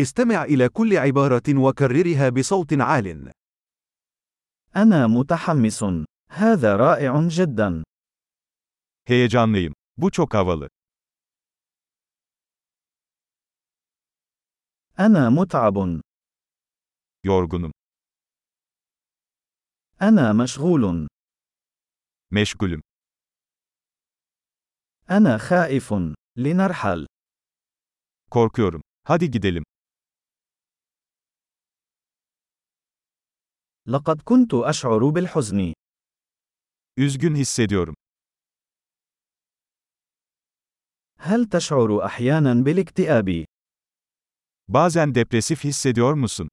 استمع إلى كل عبارة وكررها بصوت عال. أنا متحمس. هذا رائع جدا. Heyecanlıyım. Bu çok havalı. أنا متعب. Yorgunum. أنا مشغول. Meşgulüm. أنا خائف. لنرحل. Korkuyorum. Hadi gidelim. لقد كنت أشعر بالحزن. Üzgün hissediyorum. هل تشعر أحيانا بالاكتئاب؟ Bazen depresif hissediyor musun?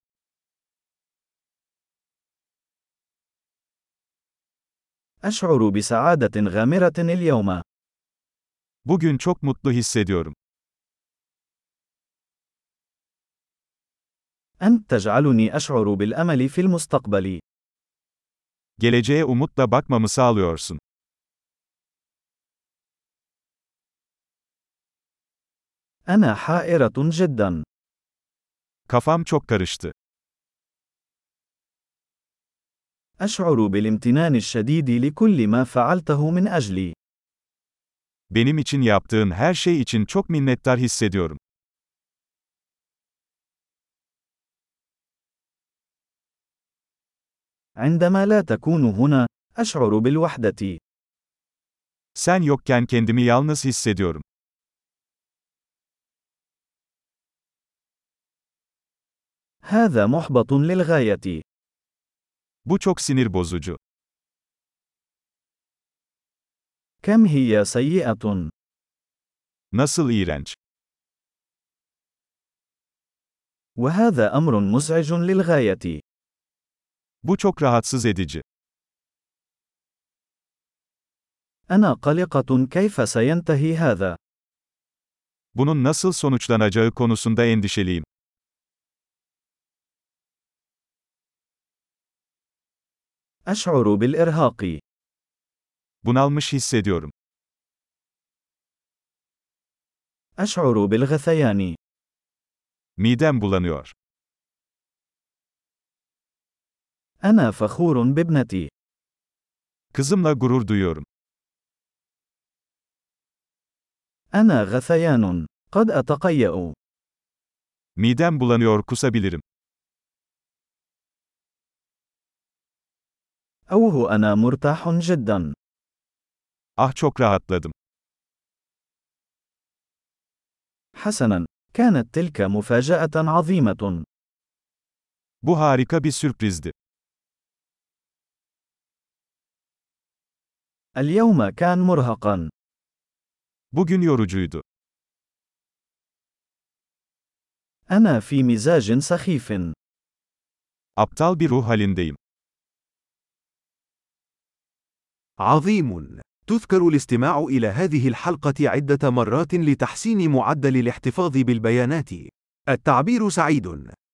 أشعر بسعادة غامرة اليوم. Bugün çok mutlu hissediyorum. أنت تجعلني أشعر بالأمل في المستقبل. Geleceğe umutla bakmamı sağlıyorsun. أنا حائرة جدا. Kafam çok karıştı. أشعر بالامتنان الشديد لكل ما فعلته من أجلي. Benim için yaptığın her şey için çok minnettar hissediyorum. عندما لا تكون هنا، أشعر بالوحدة. Sen yokken kendimi yalnız hissediyorum. هذا محبط للغاية. Bu çok sinir bozucu. كم هي سيئة. Nasıl iğrenç. وهذا أمر مزعج للغاية. Bu çok rahatsız edici. أنا قلقة كيف سينتهي هذا. Bunun nasıl sonuçlanacağı konusunda endişeliyim. أشعر بالإرهاق. Bunalmış hissediyorum. أشعر بالغثيان. Midem bulanıyor. أنا فخور بابنتي. Kızımla gurur duyuyorum. أنا غثيان. قد أتقيأ. Midem bulanıyor, kusabilirim. أوه أنا مرتاح جدا. Ah çok rahatladım. حسنا، كانت تلك مفاجأة عظيمة. Bu harika bir sürprizdi. اليوم كان مرهقا. Bugün yorucuydu. أنا في مزاج سخيف. Aptal bir ruh halindeyim. عظيم. تذكر الاستماع إلى هذه الحلقة عدة مرات لتحسين معدل الاحتفاظ بالبيانات. التعبير سعيد.